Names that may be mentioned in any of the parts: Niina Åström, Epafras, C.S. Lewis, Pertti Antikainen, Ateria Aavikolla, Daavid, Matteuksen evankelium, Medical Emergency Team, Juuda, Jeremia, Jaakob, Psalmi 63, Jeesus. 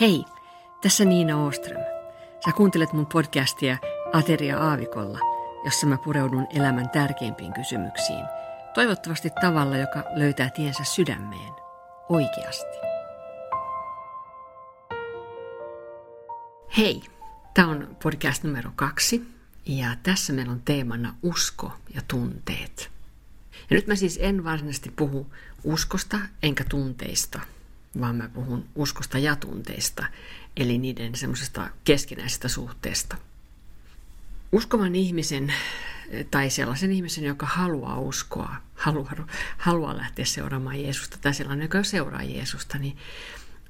Hei, tässä Niina Åström. Sä kuuntelet mun podcastia Ateria Aavikolla, jossa mä pureudun elämän tärkeimpiin kysymyksiin. Toivottavasti tavalla, joka löytää tiensä sydämeen. Oikeasti. Hei, tää on podcast numero 2 ja tässä meillä on teemana usko ja tunteet. Ja nyt mä siis en varsinaisesti puhu uskosta enkä tunteista, vaan mä puhun uskosta ja tunteista, eli niiden semmoisesta keskinäisestä suhteesta. Uskovan ihmisen tai sellaisen ihmisen, joka haluaa uskoa, haluaa lähteä seuraamaan Jeesusta tai sellainen, joka seuraa Jeesusta, niin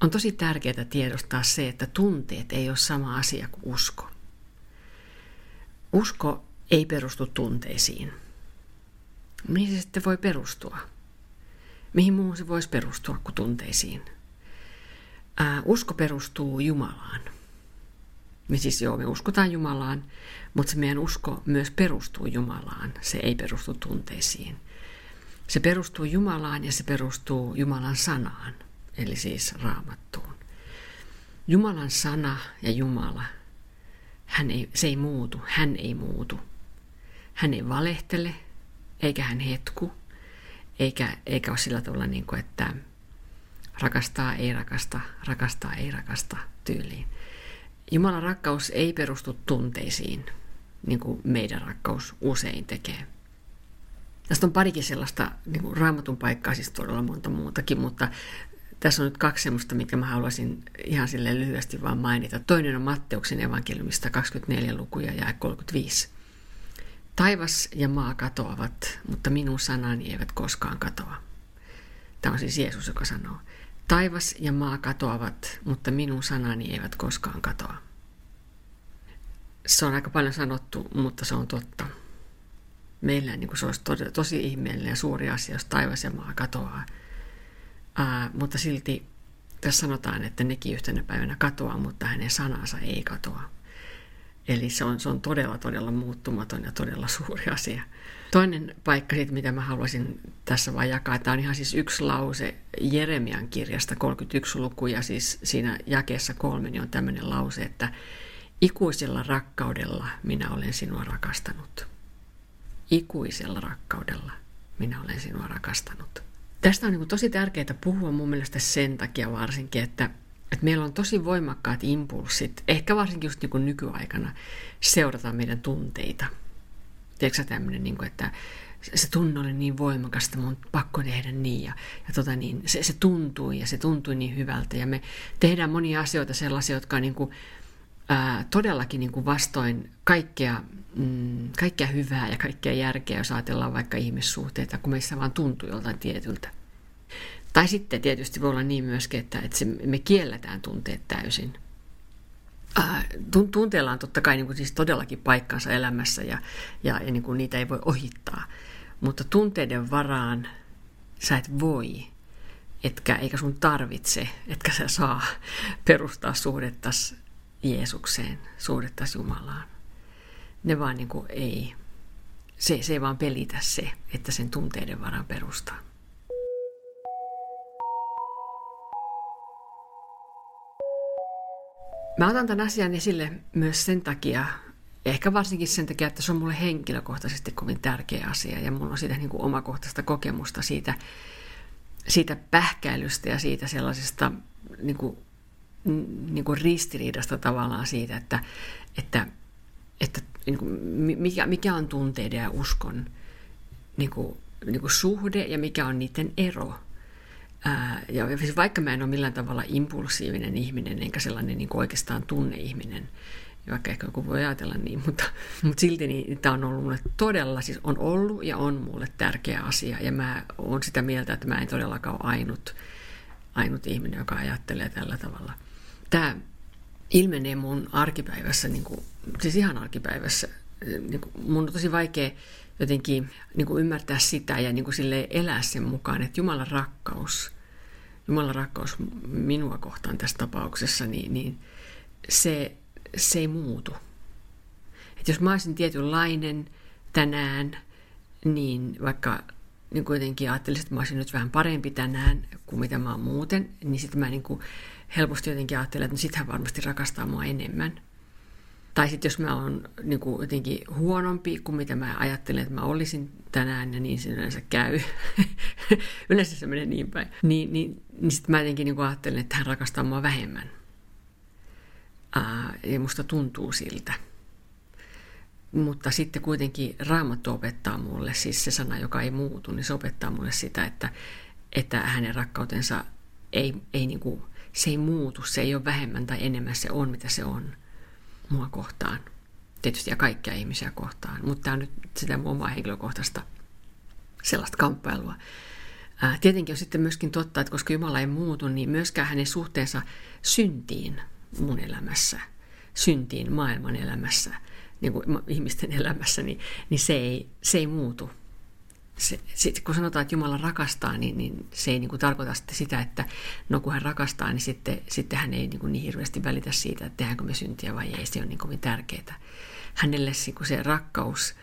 on tosi tärkeää tiedostaa se, että tunteet ei ole sama asia kuin usko. Usko ei perustu tunteisiin. Mihin se sitten voi perustua? Mihin muuhun se voisi perustua kuin tunteisiin? Usko perustuu Jumalaan. Me siis me uskotaan Jumalaan, mutta se meidän usko myös perustuu Jumalaan. Se ei perustu tunteisiin. Se perustuu Jumalaan ja se perustuu Jumalan sanaan, eli siis Raamattuun. Jumalan sana ja Jumala, hän ei muutu. Hän ei valehtele, eikä hän hetku. Eikä ole sillä tavalla, niin kuin, että rakastaa, ei rakasta tyyliin. Jumalan rakkaus ei perustu tunteisiin, niin kuin meidän rakkaus usein tekee. Tästä on parikin sellaista niin kuin Raamatun paikkaa, siis todella monta muutakin, mutta tässä on nyt 2 sellaista, mitkä mä haluaisin ihan silleen lyhyesti vaan mainita. Toinen on Matteuksen evankeliumista 24 lukuja ja 35. Taivas ja maa katoavat, mutta minun sanani eivät koskaan katoa. Tämä on siis Jeesus, joka sanoo. Taivas ja maa katoavat, mutta minun sanani eivät koskaan katoa. Se on aika paljon sanottu, mutta se on totta. Meillä niin se olisi tosi ihmeellinen ja suuri asia, jos taivas ja maa katoaa. Mutta silti tässä sanotaan, että nekin yhtenä päivänä katoaa, mutta hänen sanansa ei katoa. Eli se on todella muuttumaton ja todella suuri asia. Toinen paikka siitä, mitä mä haluaisin tässä vaan jakaa, tämä on ihan siis 1 lause Jeremian kirjasta 31 luku, ja siis siinä jakeessa 3 niin on tämmöinen lause, että ikuisella rakkaudella minä olen sinua rakastanut. Ikuisella rakkaudella minä olen sinua rakastanut. Tästä on niin kuin tosi tärkeää puhua mun mielestä sen takia varsinkin, että meillä on tosi voimakkaat impulssit, ehkä varsinkin just niin kuin nykyaikana, seurata meidän tunteita. Tiedätkö sä tämmöinen, niin kuin, että se tunne oli niin voimakas, että mun on pakko tehdä niin, ja se tuntui niin hyvältä. Ja me tehdään monia asioita sellaisia, jotka on niin kuin, todellakin niin kuin vastoin kaikkea hyvää ja kaikkea järkeä, jos ajatellaan vaikka ihmissuhteita, kun meissä vaan tuntuu joltain tietyltä. Tai sitten tietysti voi olla niin myöskin, että me kielletään tunteet täysin. Tunteella on totta kai niin kuin siis todellakin paikkansa elämässä ja niin kuin niitä ei voi ohittaa. Mutta tunteiden varaan sä et voi, eikä sun tarvitse, etkä sä saa perustaa suhdettas Jeesukseen, suhdettas Jumalaan. Ne vaan niin kuin ei. Se ei vaan pelitä se, että sen tunteiden varaan perustaa. Mä otan tämän asian esille myös sen takia, ehkä varsinkin sen takia, että se on mulle henkilökohtaisesti kovin tärkeä asia ja mulla on siitä niin kuin omakohtaista kokemusta siitä pähkäilystä ja siitä sellaisesta niin kuin ristiriidasta tavallaan siitä, että niin kuin mikä on tunteiden ja uskon niin kuin suhde ja mikä on niiden ero. Ja vaikka mä en ole millään tavalla impulsiivinen ihminen, enkä sellainen niin kuin oikeastaan tunneihminen, vaikka ehkä joku voi ajatella niin, mutta silti niin, tämä on ollut mulle todella, siis on ollut ja on mulle tärkeä asia. Ja mä oon sitä mieltä, että mä en todellakaan ole ainut ihminen, joka ajattelee tällä tavalla. Tämä ilmenee mun arkipäivässä, niin kuin, siis ihan arkipäivässä. Niin kuin, mun on tosi vaikea jotenkin niin kuin ymmärtää sitä ja niin kuin silleen elää sen mukaan, että Jumalan rakkaus minua kohtaan tässä tapauksessa, niin se ei muutu. Et jos mä olisin tietynlainen tänään, niin vaikka niin kuitenkin ajattelin, että mä olisin nyt vähän parempi tänään kuin mitä mä oon muuten, niin sitten mä niin kuin helposti jotenkin ajattelen, että no sit hän varmasti rakastaa mua enemmän. Tai sitten jos mä oon niin kuin jotenkin huonompi kuin mitä mä ajattelen, että mä olisin tänään, ja niin se yleensä käy. Yleensä se menee niin päin. Niin sitten mä jotenkin niin kuin ajattelen, että hän rakastaa mua vähemmän. Ja musta tuntuu siltä. Mutta sitten kuitenkin Raamattu opettaa mulle, siis se sana, joka ei muutu, niin se opettaa mulle sitä, että hänen rakkautensa ei niin kuin, se ei muutu, se ei ole vähemmän tai enemmän, se on mitä se on mua kohtaan. Tietysti ja kaikkia ihmisiä kohtaan, mutta tämä on nyt sitä mun omaa henkilökohtaista sellaista kamppailua. Tietenkin on sitten myöskin totta, että koska Jumala ei muutu, niin myöskään hänen suhteensa syntiin mun elämässä, syntiin maailman elämässä, niin kuin ihmisten elämässä, niin se ei muutu. Sitten kun sanotaan, että Jumala rakastaa, niin se ei niin kuin tarkoita sitä, että no kun hän rakastaa, niin sitten hän ei niin hirveästi välitä siitä, että tehdäänkö me syntiä vai ei. Se on niin kovin tärkeää. Hänelle se rakkaus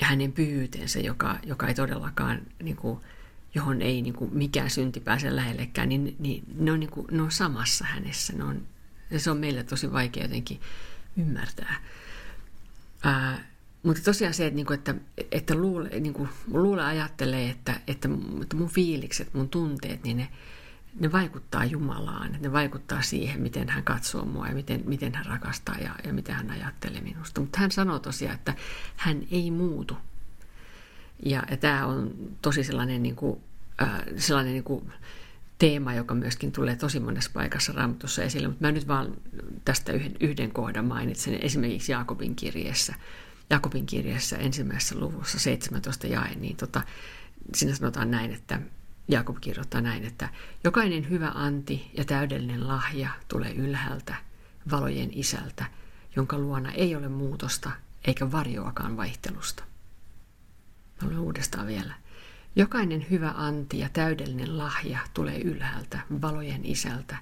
ja hänen pyhyytensä, joka ei todellakaan, niin kuin, johon ei niin kuin mikään synti pääse lähellekään, niin ne on samassa hänessä. Se on meille tosi vaikea jotenkin ymmärtää. Mutta tosiaan se, että luulee ajattelee, että mun fiilikset, mun tunteet, niin ne vaikuttaa Jumalaan. Ne vaikuttaa siihen, miten hän katsoo mua ja miten hän rakastaa ja miten hän ajattelee minusta. Mutta hän sanoo tosiaan, että hän ei muutu. Ja tämä on tosi sellainen teema, joka myöskin tulee tosi monessa paikassa Raamatussa esille. Mutta mä nyt vaan tästä yhden kohdan mainitsen, esimerkiksi Jaakobin kirjassa 1. luvussa 17 jae, niin siinä sanotaan näin, että Jaakob kirjoittaa näin, että jokainen hyvä anti ja täydellinen lahja tulee ylhäältä, valojen isältä, jonka luona ei ole muutosta eikä varjoakaan vaihtelusta. Mä luen uudestaan vielä. Jokainen hyvä anti ja täydellinen lahja tulee ylhäältä, valojen isältä,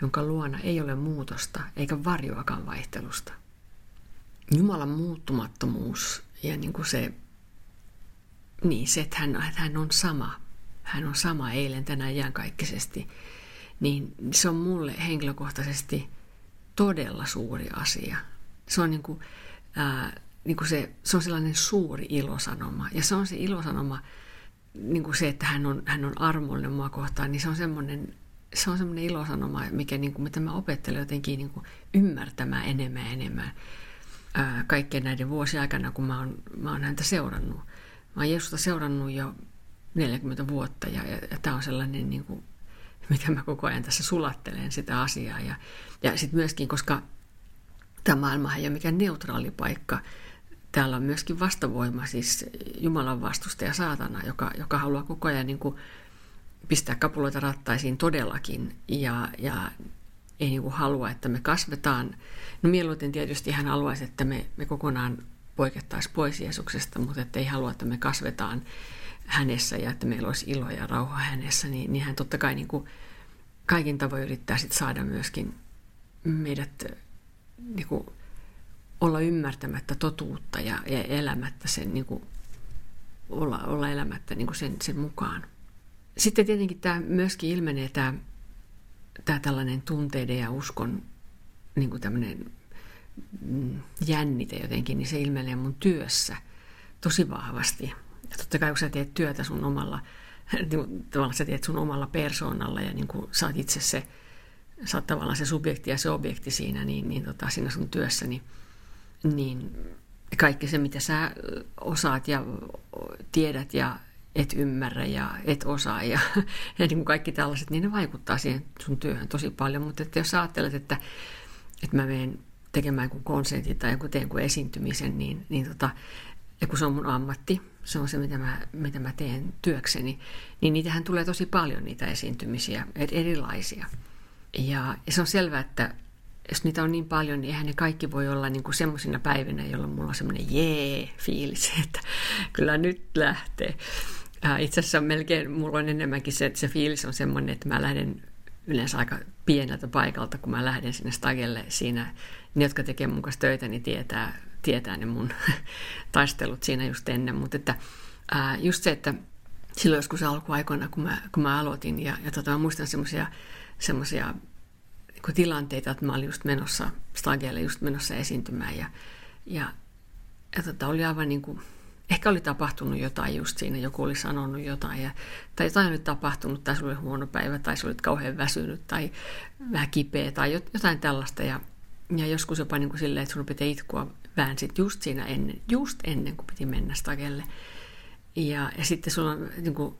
jonka luona ei ole muutosta eikä varjoakaan vaihtelusta. Jumalan muuttumattomuus ja se, että hän on sama. Hän on sama eilen, tänään, iankaikkisesti. Niin se on mulle henkilökohtaisesti todella suuri asia. Se on, se on sellainen suuri ilosanoma. Ja se on se ilosanoma, että hän on armollinen mua kohtaan, niin se on semmoinen... Se on semmoinen ilosanoma, mikä, mitä mä opettelen jotenkin ymmärtämään enemmän ja enemmän. Kaikkien näiden vuosien aikana, kun mä oon häntä seurannut. Mä oon Jeesusta seurannut jo 40 vuotta ja tämä on sellainen, mitä mä koko ajan tässä sulattelen sitä asiaa. Ja sitten myöskin, koska tämä maailmahan ei ole mikään neutraali paikka, täällä on myöskin vastavoima, siis Jumalan vastustaja saatana, joka haluaa koko ajan pistää kapuloita rattaisiin todellakin ja ei halua, että me kasvetaan. No mieluiten tietysti hän haluaisi, että me kokonaan poikettaisiin pois Jeesuksesta, mutta ei halua, että me kasvetaan hänessä ja että meillä olisi ilo ja rauha hänessä. Niin hän totta kai kaikin tavoin yrittää sit saada myöskin meidät olla ymmärtämättä totuutta ja elämättä sen, olla elämättä sen mukaan. Sitten tietenkin tämä myöskin ilmenee tämä tällainen tunteiden ja uskon tämmöinen jännite jotenkin, niin se ilmenee mun työssä tosi vahvasti. Ja totta kai kun sä teet työtä sun omalla, tavallaan sä teet sun omalla persoonalla ja sä oot itse sä oot tavallaan se subjekti ja se objekti siinä, siinä sun työssä, niin kaikki se mitä sä osaat ja tiedät ja et ymmärrä ja et osaa ja kaikki tällaiset, niin ne vaikuttaa siihen sun työhön tosi paljon. Mutta että jos sä ajattelet, että mä menen tekemään joku konsertin tai joku teen joku esiintymisen, ja kun se on mun ammatti, se on se, mitä mä teen työkseni, niin niitähän tulee tosi paljon niitä esiintymisiä, erilaisia. Ja se on selvää, että jos niitä on niin paljon, niin eihän ne kaikki voi olla semmoisina päivinä, jolloin mulla on semmoinen jee-fiilis, että kyllä nyt lähtee. Itse asiassa melkein mulla on enemmänkin se, että se fiilis on semmoinen, että mä lähden yleensä aika pieneltä paikalta, kun mä lähden sinne stagelle siinä. Ne, jotka tekee mun kanssa töitä, niin tietää ne mun taistelut siinä just ennen. Mutta että just se, että silloin joskus alkuaikoina, kun mä aloitin, ja muistan semmoisia niin tilanteita, että mä olin just menossa stageille, just menossa esiintymään, ja oli aivan niin kuin, ehkä oli tapahtunut jotain just siinä, joku oli sanonut jotain, tai jotain oli tapahtunut, tai sulla oli huono päivä, tai sulla oli kauhean väsynyt, tai vähän kipeä, tai jotain tällaista, ja joskus jopa niin kuin silleen, että sun pitää itkua väänsit just ennen kuin piti mennä stagelle. Ja sitten sulla on niin kuin,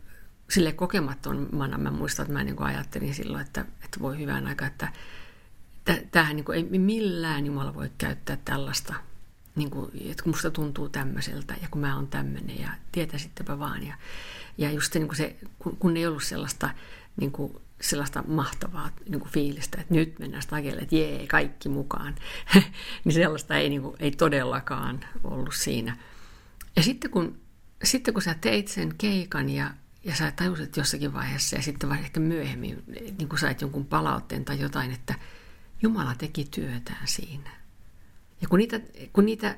silleen kokemattomana, mä muistan, että mä niin kuin ajattelin silloin, että voi hyvän aika, että tämähän niin kuin, ei millään Jumala voi käyttää tällaista, niin kuin, että kun musta tuntuu tämmöiseltä ja kun mä oon tämmöinen ja tietäisittepä vaan. Ja just se, niin kuin se kun ei ollut sellaista, niin kuin, sellaista mahtavaa niin kuin fiilistä, että nyt mennään stagelle, että jee, kaikki mukaan, niin sellaista ei, niin kuin, ei todellakaan ollut siinä. Ja sitten kun sä teit sen keikan ja sä tajusit jossakin vaiheessa ja sitten ehkä myöhemmin niin kun sait jonkun palautteen tai jotain, että Jumala teki työtään siinä. Ja kun niitä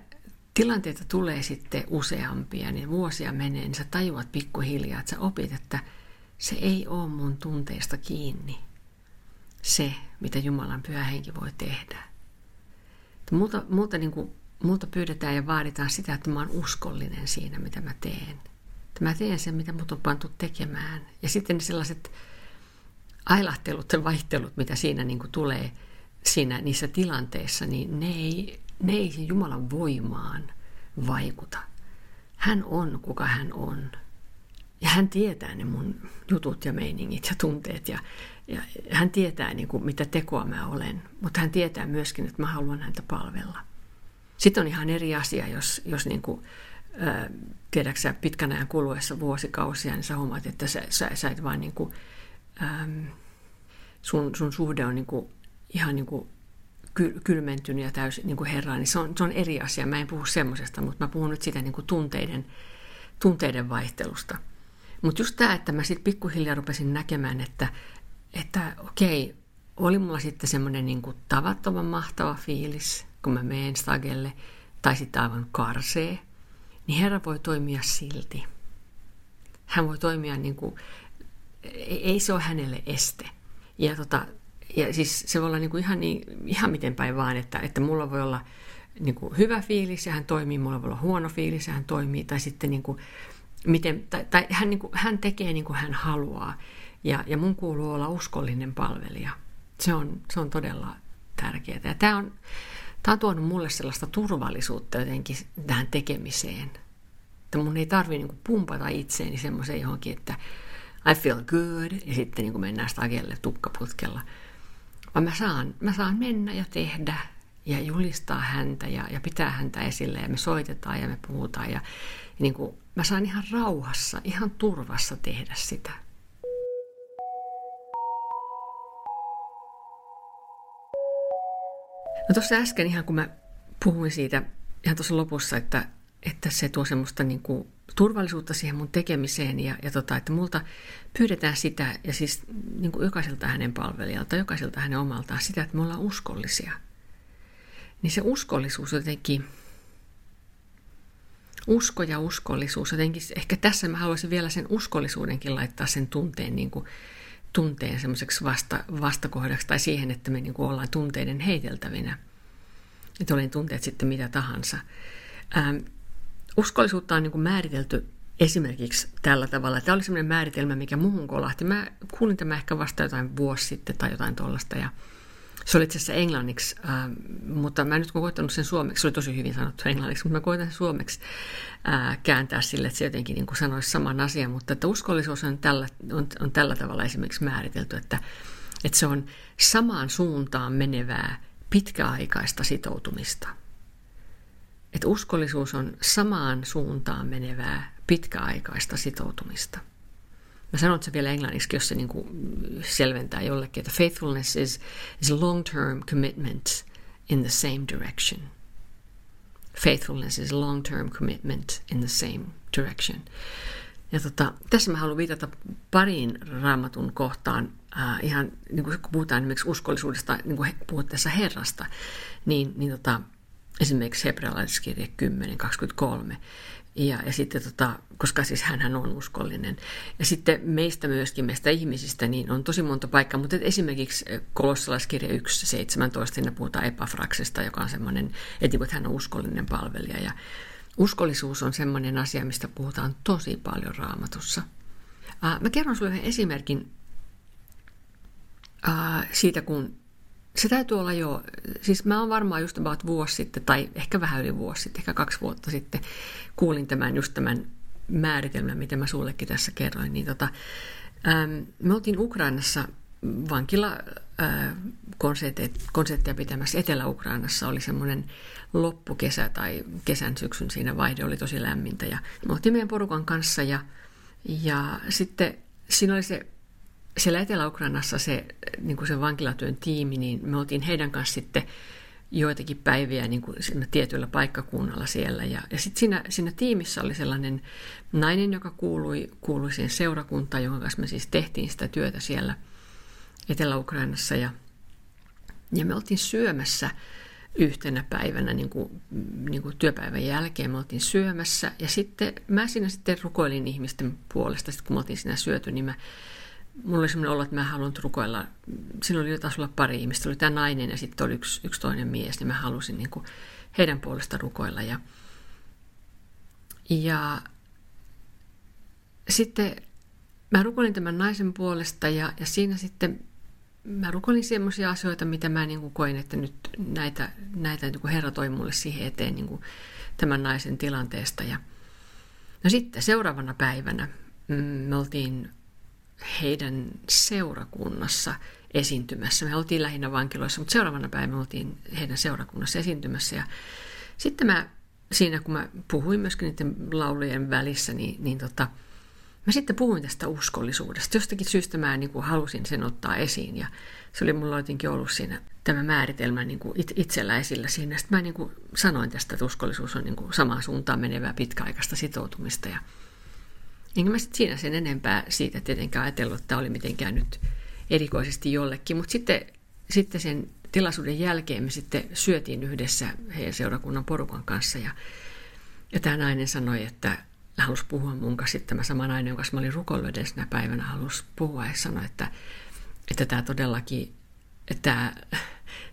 tilanteita tulee sitten useampia, niin vuosia menee, niin sä tajuat pikkuhiljaa, että sä opit, että se ei ole mun tunteista kiinni, se mitä Jumalan Pyhä Henki voi tehdä. Multa niin kuin multa pyydetään ja vaaditaan sitä, että mä oon uskollinen siinä, mitä mä teen. Että mä teen sen, mitä mut on pantu tekemään. Ja sitten ne sellaiset ailahtelut ja vaihtelut, mitä siinä niin kuin tulee siinä, niissä tilanteissa, niin ne ei sen Jumalan voimaan vaikuta. Hän on, kuka hän on. Ja hän tietää ne mun jutut ja meiningit ja tunteet. Ja hän tietää, niin kuin, mitä tekoa mä olen. Mutta hän tietää myöskin, että mä haluan häntä palvella. Sitten on ihan eri asia, jos niin kuin, tiedätkö sä, pitkän ajan kuluessa vuosikausia, niin sä huomaat, että sä et vaan niin kuin, sun suhde on niin kuin, ihan niin kuin kylmentynyt ja täysin niin kuin herraan, niin se on eri asia. Mä en puhu semmoisesta, mutta mä puhun nyt siitä niin kuin tunteiden vaihtelusta. Mutta just tämä, että mä sitten pikkuhiljaa rupesin näkemään, että okei, oli mulla sitten semmoinen niin kuin tavattoman mahtava fiilis, kun mä menen stagelle, tai sitten aivan karsee, niin Herra voi toimia silti. Hän voi toimia niin kuin, ei se ole hänelle este. Ja siis se voi olla niin kuin ihan miten päin vaan, että mulla voi olla niin kuin hyvä fiilis ja hän toimii, mulla voi olla huono fiilis ja hän toimii, tai sitten niin kuin, tai hän, niin kuin, hän tekee niin kuin hän haluaa, ja mun kuuluu olla uskollinen palvelija. Se on todella tärkeää. Ja tämä on tuonut mulle sellaista turvallisuutta jotenkin tähän tekemiseen. Että mun ei tarvitse niin kuin pumpata itseäni semmoiseen johonkin, että I feel good, ja sitten niin kuin mennään stagelle tukkaputkella. Vaan mä saan mennä ja tehdä, ja julistaa häntä, ja pitää häntä esille, ja me soitetaan, ja me puhutaan. Ja niin kuin, mä saan ihan rauhassa, ihan turvassa tehdä sitä. No tuossa äsken ihan kun mä puhuin siitä ihan tuossa lopussa, että se tuo semmoista niin kuin turvallisuutta siihen mun tekemiseen ja että multa pyydetään sitä ja siis niin kuin jokaiselta hänen palvelijalta, jokaiselta hänen omaltaan sitä, että me ollaan uskollisia. Niin se uskollisuus jotenkin, usko ja uskollisuus jotenkin, ehkä tässä mä haluaisin vielä sen uskollisuudenkin laittaa sen tunteen niin kuin tunteen semmoiseksi vastakohdaksi tai siihen, että me niin kuin ollaan tunteiden heiteltävinä. Että olen tunteet sitten mitä tahansa. Uskollisuutta on niin kuin määritelty esimerkiksi tällä tavalla. Tämä oli semmoinen määritelmä, mikä muuhun kolahti. Mä kuulin tämä ehkä vasta jotain vuosi sitten tai jotain tuollaista. Ja se oli itse asiassa englanniksi, mutta mä en nyt koittanut sen suomeksi. Se oli tosi hyvin sanottu englanniksi, mutta mä koitan sen suomeksi kääntää sille, että se jotenkin niin kuin sanoisi saman asian. Mutta että uskollisuus on tällä tavalla esimerkiksi määritelty, että se on samaan suuntaan menevää pitkäaikaista sitoutumista. Että uskollisuus on samaan suuntaan menevää pitkäaikaista sitoutumista. Mä sanon sen vielä englanniksi, jos se niin kuin selventää jollekin, että faithfulness is long-term commitment in the same direction. Faithfulness is long-term commitment in the same direction. Ja tässä mä haluan viitata pariin Raamatun kohtaan, ihan niin kuin kun puhutaan esimerkiksi uskollisuudesta, niin kuin puhut tässä Herrasta, niin esimerkiksi Hebrealaiskirje 10.23. Ja sitten, koska siis hänhän on uskollinen. Ja sitten meistä myöskin, meistä ihmisistä, niin on tosi monta paikkaa. Mutta esimerkiksi Kolossalaiskirja 1.17, siinä puhutaan Epafraksesta, joka on semmoinen, että hän on uskollinen palvelija. Ja uskollisuus on semmoinen asia, mistä puhutaan tosi paljon Raamatussa. Mä kerron sulle yhden esimerkin siitä, kun se täytyy olla jo, siis mä oon varmaan just about vuosi sitten, tai ehkä vähän yli vuosi sitten, ehkä 2 vuotta sitten, kuulin tämän määritelmän, miten mä sullekin tässä kerroin. Niin me oltiin Ukrainassa vankilakonsertteja pitämässä Etelä-Ukrainassa, oli semmoinen loppukesä tai kesän syksyn siinä vaihde, oli tosi lämmintä. Ja me oltiin meidän porukan kanssa ja sitten siinä oli se, siellä Etelä-Ukrainassa se, niin kuin se vankilatyön tiimi, niin me oltiin heidän kanssa sitten joitakin päiviä niin kuin tietyllä paikkakunnalla siellä. Ja sitten siinä tiimissä oli sellainen nainen, joka kuului siihen seurakuntaan, jonka kanssa me siis tehtiin sitä työtä siellä Etelä-Ukrainassa. Ja me oltiin syömässä yhtenä päivänä, niin kuin työpäivän jälkeen me oltiin syömässä. Ja sitten mä siinä sitten rukoilin ihmisten puolesta, sitten kun me oltiin siinä syöty, niin mulla oli sellainen olo, että mä haluan rukoilla. Siinä oli taas olla pari ihmistä. Oli tämä nainen ja sitten oli yksi toinen mies. Niin mä halusin niin kuin heidän puolestaan rukoilla. Ja sitten mä rukoilin tämän naisen puolesta. Ja siinä sitten mä rukoilin semmoisia asioita, mitä mä niin kuin koin, että nyt näitä niin kuin Herra toi mulle siihen eteen niin kuin tämän naisen tilanteesta. Ja no sitten seuraavana päivänä me oltiin heidän seurakunnassa esiintymässä. Me oltiin lähinnä vankiloissa, mutta seuraavana päivänä me oltiin heidän seurakunnassa esiintymässä. Ja sitten siinä kun mä puhuin myöskin niiden laulujen välissä, niin mä sitten puhuin tästä uskollisuudesta. Jostakin syystä mä niin kuin halusin sen ottaa esiin. Ja se oli mulla jotenkin ollut siinä tämä määritelmä niin kuin itsellä esillä siinä. Sitten mä niin kuin sanoin tästä, että uskollisuus on niin kuin samaan suuntaan menevää pitkäaikaista sitoutumista. Ja enkä mä sitten siinä sen enempää siitä tietenkään ajatellut, että oli mitenkään nyt erikoisesti jollekin. Mutta sitten sen tilaisuuden jälkeen me sitten syötiin yhdessä heidän seurakunnan porukan kanssa. Ja tämä nainen sanoi, että halusi puhua mun kanssa. Sitten tämä sama nainen, jonka mä olin rukoillut edellisenä päivänä, halusi puhua ja sanoi, että tämä todellakin,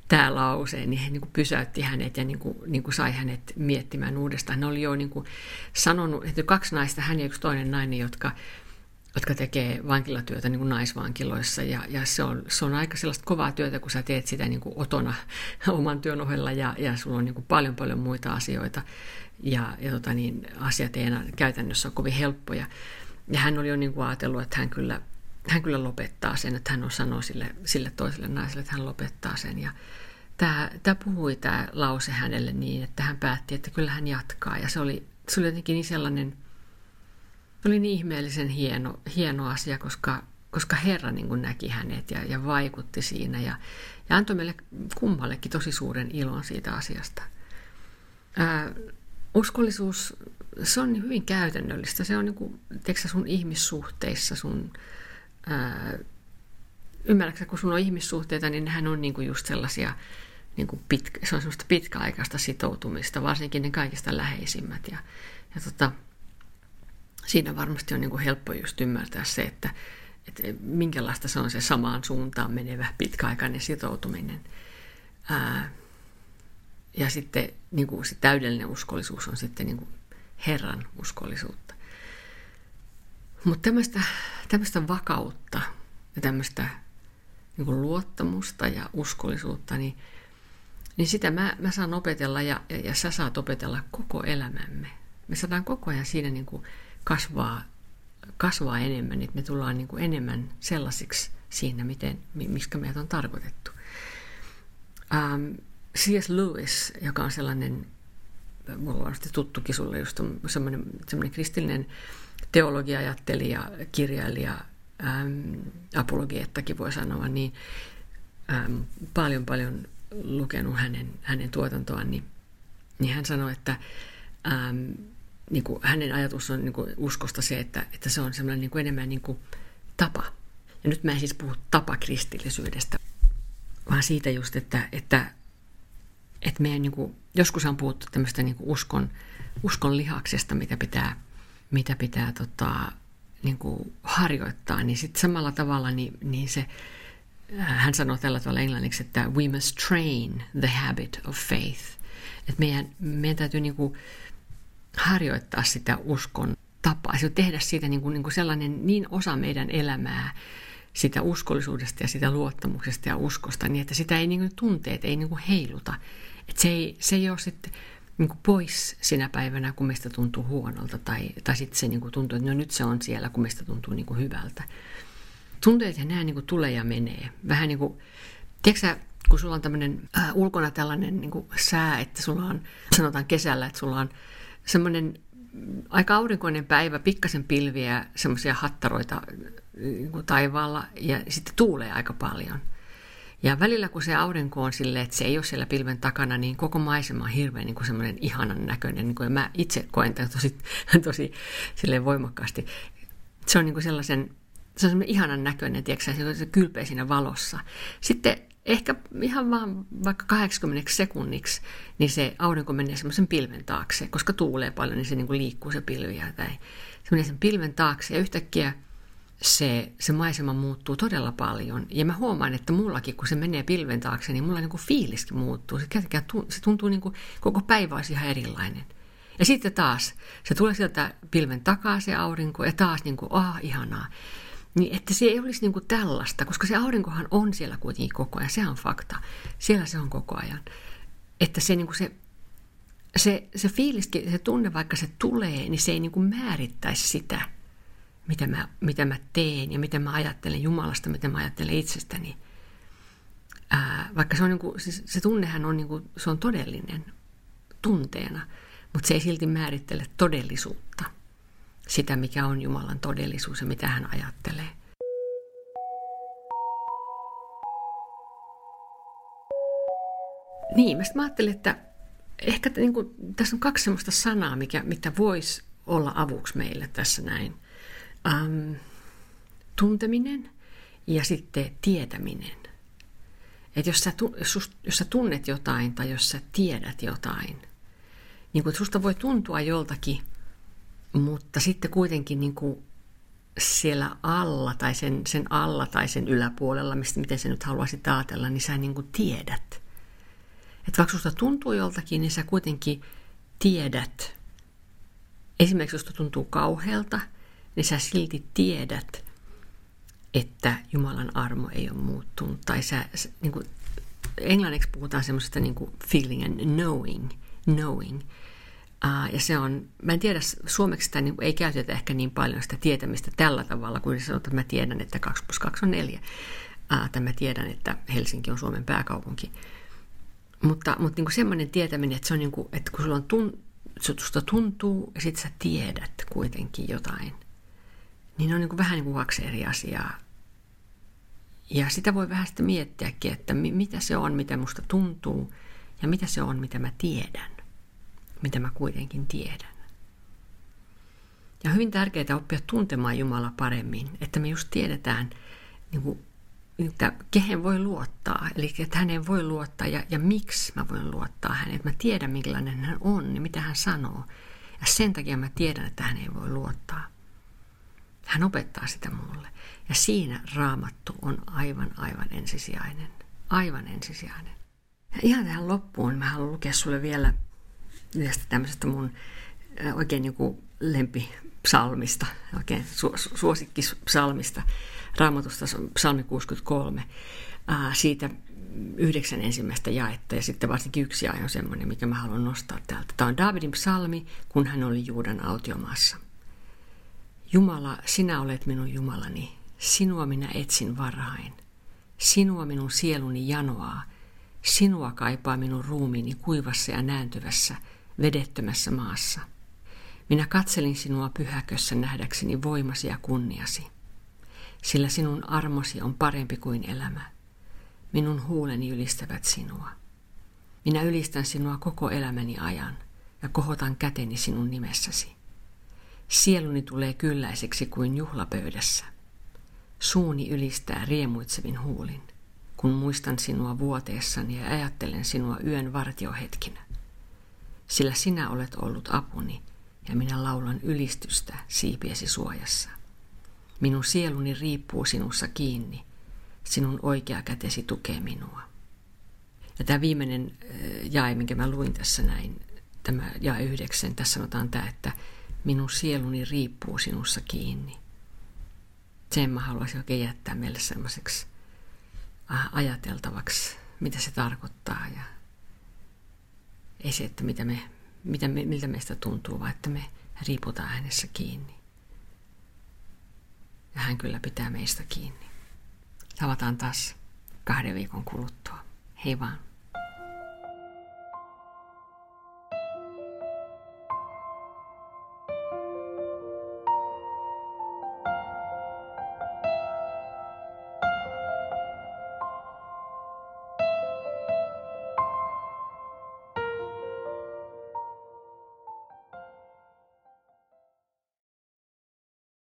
tämä lause niin kuin pysäytti hänet ja niin kuin sai hänet miettimään uudestaan. Hän oli jo niin kuin sanonut, että 2 naista, hän ja 1 toinen nainen, jotka tekee vankilatyötä niin kuin naisvankiloissa. Ja se on aika sellaista kovaa työtä, kun sä teet sitä niin kuin otona oman työn ohella ja sulla on niin kuin paljon muita asioita. Ja asiat ei enää käytännössä ole kovin helppoja. Ja hän oli jo niin kuin ajatellut, että hän kyllä lopettaa sen, että hän on sanonut sille toiselle naiselle, että hän lopettaa sen. Ja tämä puhui tämä lause hänelle niin, että hän päätti, että kyllä hän jatkaa. Ja se oli jotenkin niin sellainen, oli niin ihmeellisen hieno asia, koska Herra niin kuin näki hänet ja vaikutti siinä. Ja antoi meille kummallekin tosi suuren ilon siitä asiasta. Uskollisuus, se on hyvin käytännöllistä. Se on niin kuin, tiedätkö, sun ihmissuhteissa, sun ymmärrätkö, kun sun on ihmissuhteita, niin nehän on niinku just sellaisia, niinku se on semmoista pitkäaikaista sitoutumista, varsinkin ne kaikista läheisimmät. Ja siinä varmasti on niinku helppo just ymmärtää se, että minkälaista se on se samaan suuntaan menevä pitkäaikainen sitoutuminen. Ja sitten niinku se täydellinen uskollisuus on sitten niinku Herran uskollisuutta. Mutta tämmöistä vakautta ja tämmöistä niin kuin luottamusta ja uskollisuutta, niin sitä mä saan opetella ja sä saat opetella koko elämämme. Me saadaan koko ajan siinä niin kuin kasvaa enemmän, että me tullaan niin kuin enemmän sellaisiksi siinä, miksi meidät on tarkoitettu. C.S. Lewis, joka on sellainen, mulla on varmasti tuttukin sulle, just semmoinen kristillinen teologia-ajattelija, kirjailija, apologeettakin voi sanoa, niin paljon lukenut hänen tuotantoaan, niin hän sanoi, että niin kuin hänen ajatus on niin kuin uskosta se, että se on sellainen niin kuin enemmän niin kuin tapa. Ja nyt mä en siis puhu tapakristillisyydestä, vaan siitä just, että että meidän niinku, joskus on puhuttu tämmöistä niinku uskon lihaksesta, mitä pitää niinku harjoittaa, niin sitten samalla tavalla niin se, hän sanoo tällä tavalla englanniksi, että we must train the habit of faith. Että meidän täytyy niinku harjoittaa sitä uskon tapaa, tehdä siitä niinku sellainen niin osa meidän elämää, sitä uskollisuudesta ja sitä luottamuksesta ja uskosta, niin että sitä ei niinku tunteet ei niinku heiluta. Että se ei ole sitten niinku pois sinä päivänä, kun meistä tuntuu huonolta, tai sitten se niinku tuntuu, että no nyt se on siellä, kun meistä tuntuu niinku hyvältä. Tunteet ja nämä niinku tulee ja menee. Vähän niin kuin, tiedätkö sä, kun sulla on tämmöinen ulkona tällainen niinku sää, että sulla on, sanotaan kesällä, että sulla on semmoinen aika aurinkoinen päivä, pikkasen pilviä, semmoisia hattaroita taivaalla, ja sitten tuulee aika paljon. Ja välillä kun se aurinko on silleen, että se ei ole siellä pilven takana, niin koko maisema on hirveän niin kuin semmoinen ihanan näköinen. Niin kuin, ja mä itse koen tämän tosi silleen voimakkaasti. Se on niin kuin semmoinen ihanan näköinen, tiedätkö, se kylpeä siinä valossa. Sitten ehkä ihan vaan vaikka 80 sekunniksi, niin se aurinko menee semmoisen pilven taakse. Koska tuulee paljon, niin se niin kuin liikkuu se pilvi. Se menee sen pilven taakse ja yhtäkkiä se maisema muuttuu todella paljon. Ja mä huomaan, että mullakin, kun se menee pilven taakse, niin mulla niinku fiiliskin muuttuu. Se tuntuu niinku koko päivä olisi ihan erilainen. Ja sitten taas, se tulee sieltä pilven takaa se aurinko, ja taas niinku, ihanaa. Niin, että se ei olisi niinku tällaista, koska se aurinkohan on siellä kuitenkin koko ajan. Se on fakta. Siellä se on koko ajan. Että se niinku se fiiliskin, se tunne, vaikka se tulee, niin se ei niinku määrittäisi sitä, mitä mä teen ja mitä mä ajattelen Jumalasta, mitä mä ajattelen itsestäni. Vaikka se on niinku, se tunnehan on niinku, se on todellinen tunteena, mutta se ei silti määrittele todellisuutta. Sitä, mikä on Jumalan todellisuus ja mitä hän ajattelee. Niin, mä ajattelin, että ehkä niinku, tässä on kaksi semmoista sanaa, mitä voisi olla avuksi meille tässä näin. Tunteminen ja sitten tietäminen. Että jos sä tunnet jotain tai jos sä tiedät jotain, niin kun susta voi tuntua joltakin, mutta sitten kuitenkin niin kun siellä alla tai sen alla tai sen yläpuolella, miten sä nyt haluaisit ajatella, niin sä niin kun tiedät. Että vaikka susta tuntuu joltakin, niin sä kuitenkin tiedät. Esimerkiksi susta tuntuu kauhealta, niin sä silti tiedät, että Jumalan armo ei ole muuttunut. Tai sä niin kuin, englanniksi puhutaan semmoisesta niin kuin feeling and knowing. Ja se on, mä en tiedä, suomeksi sitä niin kuin, ei käytetä ehkä niin paljon sitä tietämistä tällä tavalla, kun sanotaan, että mä tiedän, että 2+2=4. Tai mä tiedän, että Helsinki on Suomen pääkaupunki. Mutta niin kuin semmoinen tietäminen, että, se on, niin kuin, että kun sulla on susta tuntuu ja sitten sä tiedät kuitenkin jotain. Niin on niin kuin vähän niin kuin kaksi eri asiaa. Ja sitä voi vähän sitten miettiäkin, että mitä se on, mitä musta tuntuu, ja mitä se on, mitä mä tiedän, mitä mä kuitenkin tiedän. Ja hyvin tärkeää oppia tuntemaan Jumala paremmin, että me just tiedetään, niin kuin, että kehen voi luottaa, eli että häneen voi luottaa, ja miksi mä voin luottaa häneen, että mä tiedän, millainen hän on, ja mitä hän sanoo. Ja sen takia mä tiedän, että häneen voi luottaa. Hän opettaa sitä mulle. Ja siinä Raamattu on aivan ensisijainen. Aivan ensisijainen. Ja ihan tähän loppuun mä haluan lukea sulle vielä tämmöisestä mun oikein joku lempipsalmista, oikein suosikkipsalmista, Raamatusta psalmi 63, siitä 9 ensimmäistä jaetta, ja sitten varsinkin yksi jae on semmoinen, mikä mä haluan nostaa täältä. Tämä on Daavidin psalmi, kun hän oli Juudan autiomaassa. Jumala, sinä olet minun Jumalani, sinua minä etsin varhain. Sinua minun sieluni janoaa, sinua kaipaa minun ruumiini kuivassa ja nääntyvässä, vedettömässä maassa. Minä katselin sinua pyhäkössä nähdäkseni voimasi ja kunniasi, sillä sinun armosi on parempi kuin elämä. Minun huuleni ylistävät sinua. Minä ylistän sinua koko elämäni ajan ja kohotan käteni sinun nimessäsi. Sieluni tulee kylläiseksi kuin juhlapöydässä. Suuni ylistää riemuitsevin huulin. kun muistan sinua vuoteessani ja ajattelen sinua yön vartiohetkinä. Sillä sinä olet ollut apuni, ja minä laulan ylistystä siipiesi suojassa. Minun sieluni riippuu sinussa kiinni, sinun oikea kätesi tukee minua. Ja tämä viimeinen jae, minkä mä luin tässä näin, tämä jae 9, tässä sanotaan tämä, että minun sieluni riippuu sinussa kiinni. Sen mä haluaisin oikein jättää meille sellaiseksi ajateltavaksi, mitä se tarkoittaa. Ja ei se, että miltä meistä tuntuu, vaan että me riiputaan hänessä kiinni. Ja hän kyllä pitää meistä kiinni. Tavataan taas 2 viikon kuluttua. Hei vaan.